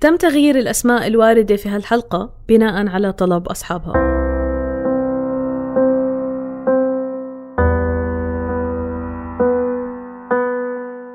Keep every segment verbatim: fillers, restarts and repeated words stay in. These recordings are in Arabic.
تم تغيير الأسماء الواردة في هالحلقة بناءً على طلب أصحابها.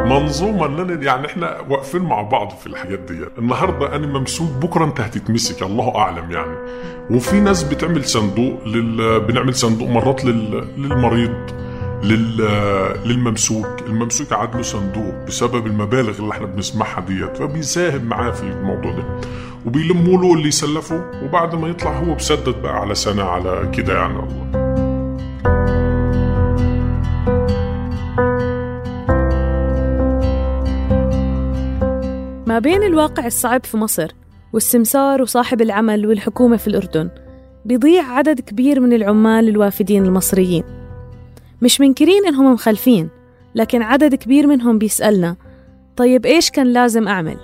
منظوماً لنا يعني إحنا واقفين مع بعض في الحاجات دي. النهاردة أنا ممسوك، بكرة أنت هتتمسك، الله أعلم يعني. وفي ناس بتعمل صندوق لل... بنعمل صندوق مرات لل... للمريض، لل... للممسوك الممسوك عدله صندوق بسبب المبالغ اللي احنا بنسمعها ديت، فبيساهم معاه في الموضوع ده وبيلموا له اللي يسلفه، وبعد ما يطلع هو بسدد بقى على سنة على كده يعني. الله ما بين الواقع الصعب في مصر والسمسار وصاحب العمل والحكومة في الأردن بيضيع عدد كبير من العمال الوافدين المصريين. مش منكرين إنهم مخلفين، لكن عدد كبير منهم بيسألنا طيب إيش كان لازم أعمل؟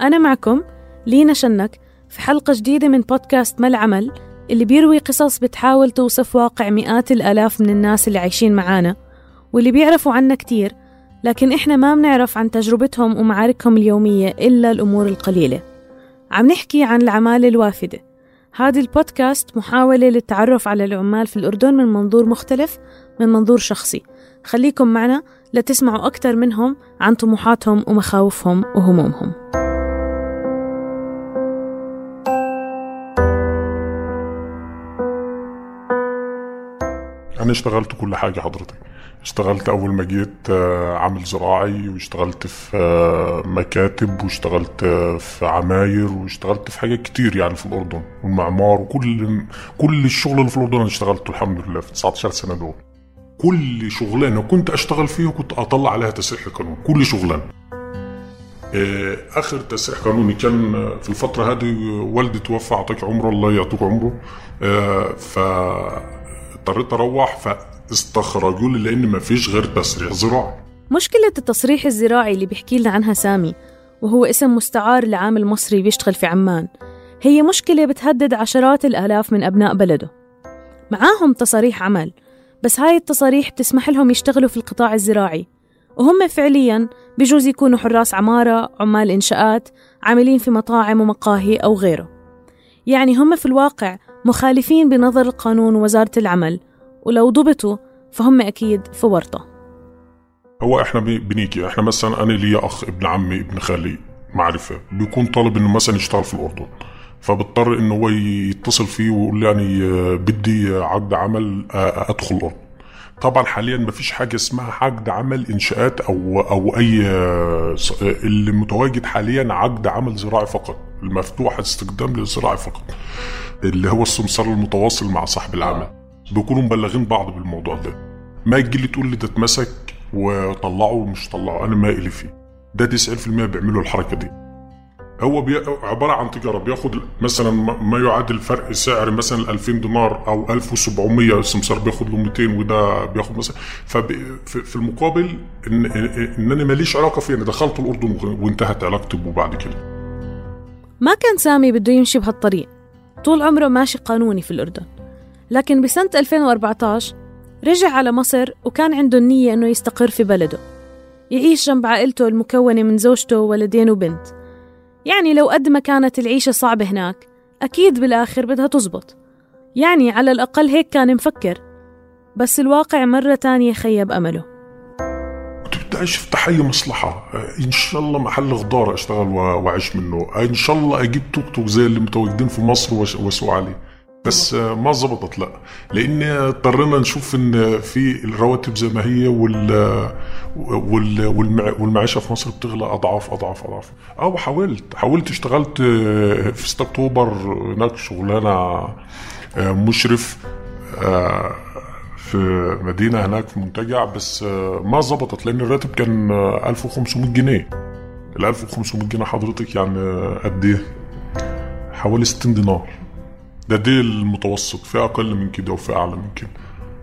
أنا معكم لينا شنك في حلقة جديدة من بودكاست ما العمل، اللي بيروي قصص بتحاول توصف واقع مئات الآلاف من الناس اللي عايشين معانا واللي بيعرفوا عنا كتير، لكن إحنا ما بنعرف عن تجربتهم ومعاركهم اليومية إلا الأمور القليلة. عم نحكي عن العمالة الوافدة. هذا البودكاست محاولة للتعرف على العمال في الأردن من منظور مختلف، من منظور شخصي. خليكم معنا لتسمعوا أكثر منهم عن طموحاتهم ومخاوفهم وهمومهم. أنا اشتغلت كل حاجة حضرتك. اشتغلت أول ما جيت عامل زراعي، واشتغلت في مكاتب، واشتغلت في عماير، واشتغلت في حاجات كتير يعني في الأردن، والمعمار، وكل كل الشغل اللي في الأردن أنا اشتغلته الحمد لله في تسعتاشر سنة دول. كل شغلانة كنت أشتغل فيه وكنت أطلع عليها تسريح قانوني. كل شغلانة. آخر تسريح قانوني كان في الفترة هذه والدي توفى، أعطيك عمره، الله يعطيك عمره. آه ف اضطريت أروح، فاستخرجوا لي لأن ما فيش غير تصريح زراعي. مشكلة التصريح الزراعي اللي بيحكي لنا عنها سامي، وهو اسم مستعار لعامل مصري بيشتغل في عمان، هي مشكلة بتهدد عشرات الآلاف من أبناء بلده. معاهم تصريح عمل، بس هاي التصريح بتسمح لهم يشتغلوا في القطاع الزراعي، وهم فعلياً بجوز يكونوا حراس عمارة، عمال إنشاءات، عاملين في مطاعم ومقاهي أو غيره. يعني هم في الواقع مخالفين بنظر القانون ووزارة العمل، ولو ضبطوا فهم أكيد في ورطة. هو إحنا بنيجي إحنا مثلا أنا لي أخ، ابن عمي، ابن خالي، معرفة، بيكون طالب إنه مثلا يشتغل في الأردن، فبضطر إنه هو يتصل فيه ويقول لي يعني بدي عقد عمل أدخل الأردن. طبعا حاليا مفيش حاجة اسمها عقد عمل إنشاءات أو أو أي اللي متواجد حاليا، عقد عمل زراعي فقط، المفتوح استخدام للزراعي فقط، اللي هو السمسار المتواصل مع صاحب العمل. بيكونوا مبلغين بعض بالموضوع ده، ما يجي اللي تقول لي ده اتمسك وطلعه ومش طلعه، انا ما إلي فيه. ده تسعين بالمية بيعملوا الحركه دي. هو بي... عباره عن تجاره، بياخد مثلا ما يعادل فرق سعر مثلا ألفين دينار او ألف وسبعمية، السمسار بياخد له مئتين، وده بياخد مثلا. ففي المقابل ان ان انا ماليش علاقه فيه، انا دخلت الاردن وانتهت علاقتي بيه بعد كده. ما كان سامي بده يمشي بهالطريق، طول عمره ماشي قانوني في الأردن، لكن بسنة ألفين وأربعتاشر رجع على مصر، وكان عنده النية أنه يستقر في بلده، يعيش جنب عائلته المكونة من زوجته وولدين وبنت. يعني لو قد ما كانت العيشة صعبة هناك، أكيد بالآخر بدها تزبط، يعني على الأقل هيك كان مفكر. بس الواقع مرة تانية خيب أمله. كنت عايش في تحية مصلحة، إن شاء الله محل خضار أشتغل وأعيش منه، إن شاء الله أجيب توك توك زي اللي متواجدين في مصر وأسوق عليه، بس ما زبطت. لا، لأن اضطرنا نشوف إن في الرواتب زي ما هي وال والمعيشة في مصر بتغلى أضعاف أضعاف أضعاف. أو حاولت حاولت اشتغلت في ستة أكتوبر هناك شغلانة مشرف في مدينة هناك في منتجع، بس ما ظبطت لأن الراتب كان ألف وخمسمائة جنيه. ال ألف وخمسمائة جنيه حضرتك يعني قد إيه؟ حوالي ستين دينار، ده دي المتوسط، في أقل من كده وفي أعلى من كده،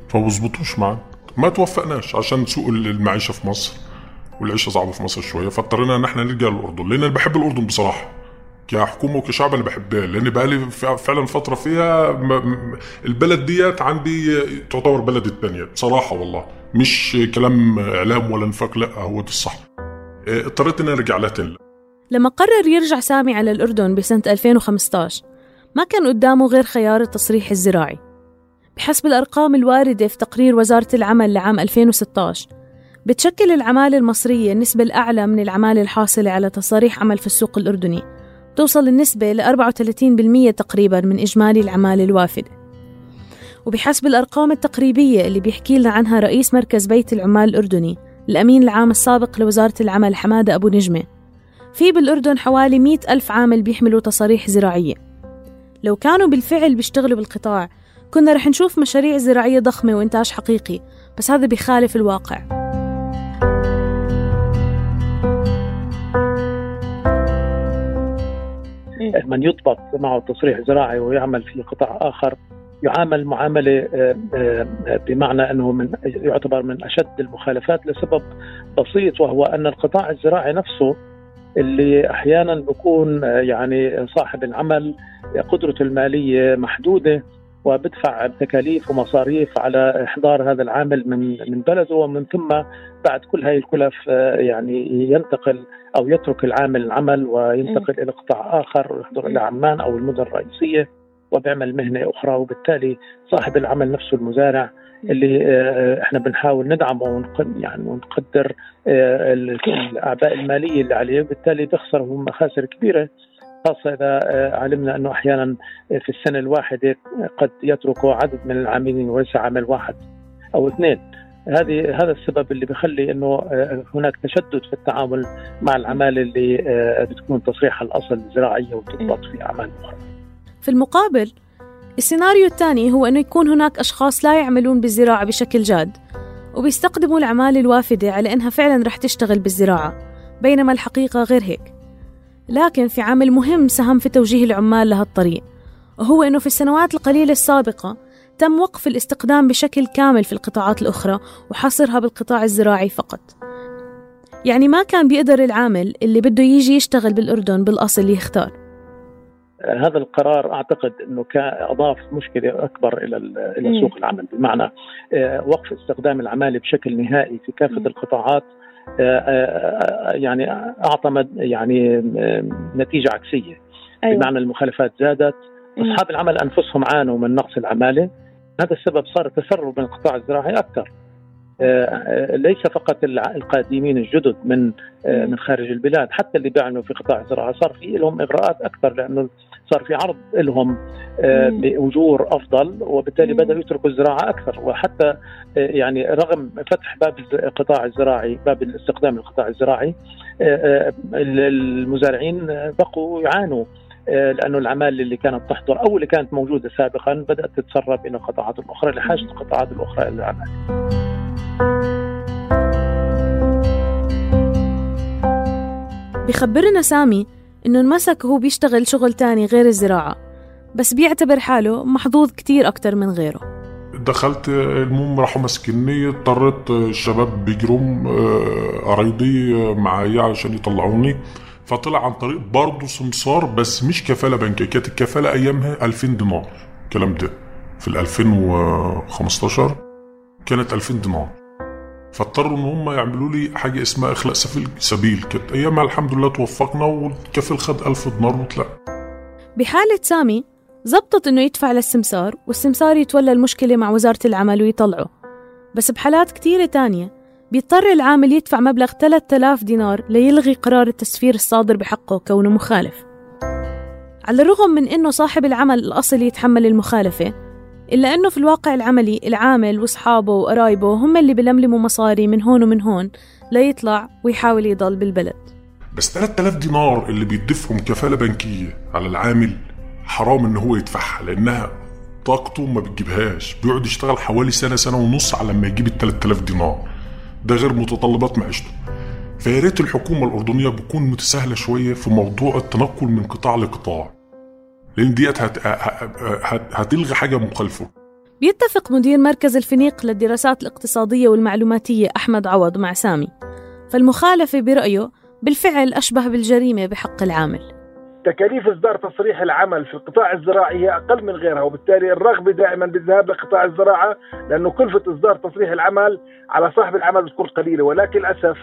فمظبطوش معانا، ما توفقناش عشان سوق المعيشة في مصر والعيشة صعبة في مصر شوية، فاضطرينا إن إحنا نرجع للأردن. لأن أنا بحب الأردن بصراحة كحكومة وكشعب، أنا بحبها لأن بقالي فعلا فترة فيها. البلد ديت عندي تعتبر بلد التانية بصراحة والله، مش كلام إعلام ولا نفاق، لأ هو ده الصح. اضطريت إن أنا أرجع لها تاني. لما قرر يرجع سامي على الأردن بسنة ألفين وخمسة عشر ما كان قدامه غير خيار التصريح الزراعي. بحسب الأرقام الواردة في تقرير وزارة العمل لعام ألفين وستة عشر بتشكل العمالة المصرية النسبة الأعلى من العمالة الحاصلة على تصاريح عمل في السوق الأردني، توصل النسبة ل أربعة وثلاثين بالمئة تقريباً من إجمالي العمالة الوافدة. وبحسب الأرقام التقريبية اللي بيحكي لنا عنها رئيس مركز بيت العمال الأردني الأمين العام السابق لوزارة العمل حمادة أبو نجمة، في بالأردن حوالي مئة ألف عامل بيحملوا تصاريح زراعية. لو كانوا بالفعل بيشتغلوا بالقطاع كنا رح نشوف مشاريع زراعية ضخمة وإنتاج حقيقي، بس هذا بيخالف الواقع. من يطبق معه تصريح زراعي ويعمل في قطاع آخر يعامل معاملة بمعنى أنه من يعتبر من أشد المخالفات، لسبب بسيط وهو أن القطاع الزراعي نفسه اللي أحيانا بيكون يعني صاحب العمل قدرته المالية محدودة وبدفع تكاليف ومصاريف على إحضار هذا العامل من من بلده، ومن ثم بعد كل هاي الكلف يعني ينتقل أو يترك العامل العمل وينتقل إلى قطاع آخر ويحضر إلى عمان أو المدن الرئيسية وبيعمل مهنة أخرى. وبالتالي صاحب العمل نفسه المزارع اللي إحنا بنحاول ندعمه يعني ونقدر الأعباء المالية اللي عليه، وبالتالي بيخسرهم مخاسر كبيرة، خاصة إذا علمنا أنه أحيانا في السنة الواحدة قد يتركوا عدد من العاملين وليس عامل واحد أو اثنين. هذه هذا السبب اللي بيخلي أنه هناك تشدد في التعامل مع العمالة اللي بتكون تصريحها الأصل زراعية وتطبق في أعمال أخرى. في المقابل السيناريو الثاني هو أنه يكون هناك أشخاص لا يعملون بالزراعة بشكل جاد وبيستقدموا العمالة الوافدة على أنها فعلا رح تشتغل بالزراعة، بينما الحقيقة غير هيك. لكن في عامل مهم ساهم في توجيه العمال لهالطريق، وهو أنه في السنوات القليلة السابقة تم وقف الاستقدام بشكل كامل في القطاعات الأخرى وحصرها بالقطاع الزراعي فقط. يعني ما كان بيقدر العامل اللي بده يجي يشتغل بالأردن بالأصل يختار. هذا القرار أعتقد أنه أضاف مشكلة أكبر إلى إلى سوق العمل، بمعنى وقف استخدام العمالة بشكل نهائي في كافة القطاعات يعني أعطى يعني نتيجة عكسية. أيوة. بمعنى المخالفات زادت، أصحاب العمل أنفسهم عانوا من نقص العمالة، هذا السبب صار تسرب من القطاع الزراعي أكثر، ليس فقط القادمين الجدد من من خارج البلاد، حتى اللي بيعملوا في قطاع الزراعة صار في لهم إغراءات أكثر لأنه صار في عرض لهم بأجور أفضل، وبالتالي بدأوا يتركوا الزراعة أكثر. وحتى يعني رغم فتح باب القطاع الزراعي، باب الاستخدام للقطاع الزراعي، المزارعين بقوا يعانوا لأنه العمال اللي كانت تحضر أو اللي كانت موجودة سابقا بدأت تتسرب إلى القطاعات الأخرى لحاجة القطاعات الأخرى إلى العمل. بيخبرنا سامي إنه انمسك وهو بيشتغل شغل تاني غير الزراعة، بس بيعتبر حاله محظوظ كتير أكتر من غيره. دخلت المهم راحوا مسكني، اضطرت الشباب بيجرم أريضي معايا عشان يطلعوني، فطلع عن طريق برضو سمسار بس مش كفالة بنكية، كانت الكفالة أيامها ألفين دينار، كلام ده في ألفين وخمسة عشر كانت ألفين دينار. فاضطروا ان هم يعملوا لي حاجه اسمها اخلاء سبيل، كانت ايامها الحمد لله توفقنا والكفل خد ألف دينار وطلع. بحاله سامي زبطت انه يدفع للسمسار والسمسار يتولى المشكله مع وزاره العمل ويطلعه، بس بحالات كثيره تانية بيضطر العامل يدفع مبلغ ثلاثة آلاف دينار ليلغي قرار التسفير الصادر بحقه كونه مخالف. على الرغم من انه صاحب العمل الاصل يتحمل المخالفه، إلا أنه في الواقع العملي العامل وصحابه وقرايبه هم اللي بلملموا مصاري من هون ومن هون لا يطلع ويحاول يضل بالبلد. بس ثلاثة آلاف دينار اللي بيدفهم كفالة بنكية على العامل حرام إن هو يدفعها، لأنها طاقته ما بتجيبهاش، بيقعد يشتغل حوالي سنة سنة ونص على ما يجيب التلات آلاف دينار، ده غير متطلبات معيشته. فيا ريت الحكومة الأردنية بتكون متساهلة شوية في موضوع التنقل من قطاع لقطاع، لأن ديت هت... هت... هتلغي حاجة مخالفة. بيتفق مدير مركز الفينيق للدراسات الاقتصادية والمعلوماتية أحمد عوض مع سامي، فالمخالفة برأيه بالفعل أشبه بالجريمة بحق العامل. تكاليف إصدار تصريح العمل في القطاع الزراعي هي أقل من غيرها، وبالتالي الرغبة دائما بالذهاب لقطاع الزراعة، لأنه كلفة إصدار تصريح العمل على صاحب العمل بتكون قليلة. ولكن للأسف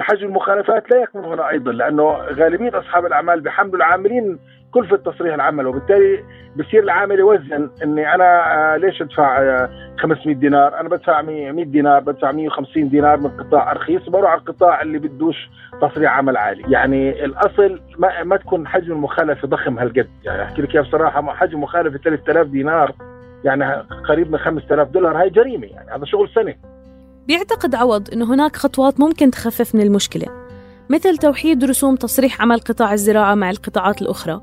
حجم المخالفات لا يكمن هنا أيضا، لأنه غالبية أصحاب الأعمال بحملوا العاملين كلفة تصريح العمل، وبالتالي بصير العامل يوزن اني انا ليش ادفع خمسمية دينار، انا بدفع مية دينار، بدفع مية وخمسين دينار من قطاع رخيص، بروح على القطاع اللي بدوش تصريح عمل عالي. يعني الاصل ما, ما تكون حجم المخالفه ضخم هالقد. يعني احكي لك يا بصراحه، حجم مخالفه ثلاثة آلاف دينار يعني قريب من خمسة آلاف دولار، هاي جريمه، يعني هذا شغل سنه. بيعتقد عوض انه هناك خطوات ممكن تخفف من المشكله، مثل توحيد رسوم تصريح عمل قطاع الزراعه مع القطاعات الاخرى،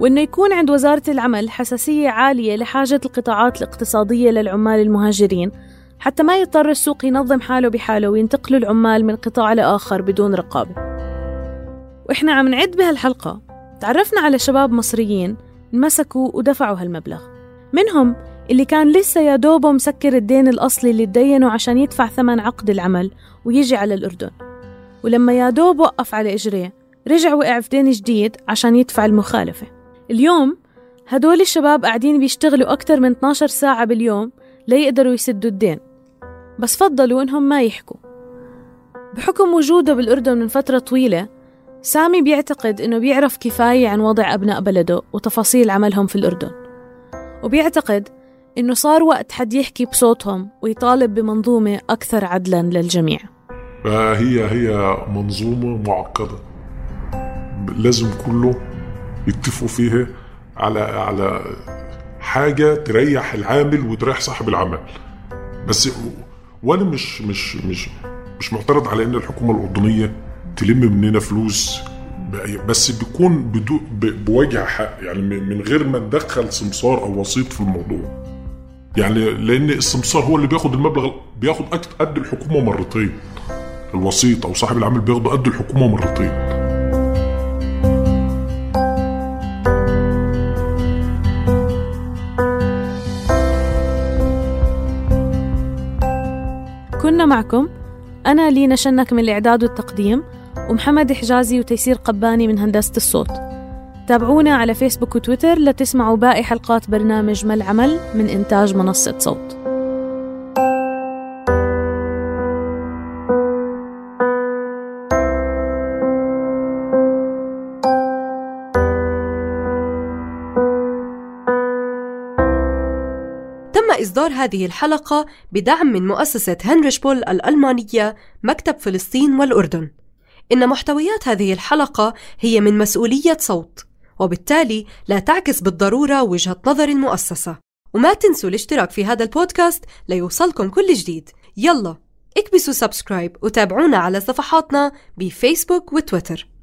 وإنه يكون عند وزارة العمل حساسية عالية لحاجة القطاعات الاقتصادية للعمال المهاجرين، حتى ما يضطر السوق ينظم حاله بحاله وينتقلوا العمال من قطاع لآخر بدون رقابة. وإحنا عم نعد بهالحلقة تعرفنا على شباب مصريين انمسكوا ودفعوا هالمبلغ، منهم اللي كان لسه يا دوبه مسكر الدين الأصلي اللي تدينه عشان يدفع ثمن عقد العمل ويجي على الأردن، ولما يا دوب وقف على إجريه رجع وقع في دين جديد عشان يدفع المخالفة. اليوم هدول الشباب قاعدين بيشتغلوا أكتر من اثنتي عشرة ساعة باليوم ليقدروا يسدوا الدين، بس فضلوا إنهم ما يحكوا. بحكم وجوده بالأردن من فترة طويلة، سامي بيعتقد إنه بيعرف كفاية عن وضع أبناء بلده وتفاصيل عملهم في الأردن، وبيعتقد إنه صار وقت حد يحكي بصوتهم ويطالب بمنظومة أكثر عدلاً للجميع. هي هي منظومة معقدة، لازم كله يتفقوا فيها على على حاجه تريح العامل وتريح صاحب العمل. بس وانا مش مش مش مش معترض على ان الحكومه الاردنيه تلم مننا فلوس، بس بيكون بوجه حق، يعني من غير ما ندخل سمسار او وسيط في الموضوع. يعني لان السمسار هو اللي بياخد المبلغ، بياخد قد الحكومه مرتين، الوسيط او صاحب العمل بياخد قد الحكومه مرتين. كنا معكم أنا لينا شنك من الإعداد والتقديم، ومحمد حجازي وتيسير قباني من هندسة الصوت. تابعونا على فيسبوك وتويتر لتسمعوا باقي حلقات برنامج ما العمل من إنتاج منصة صوت. إصدار هذه الحلقة بدعم من مؤسسة هاينريش بول الألمانية مكتب فلسطين والأردن. إن محتويات هذه الحلقة هي من مسؤولية صوت، وبالتالي لا تعكس بالضرورة وجهة نظر المؤسسة. وما تنسوا الاشتراك في هذا البودكاست ليوصلكم كل جديد. يلا اكبسوا سبسكرايب وتابعونا على صفحاتنا بفيسبوك وتويتر.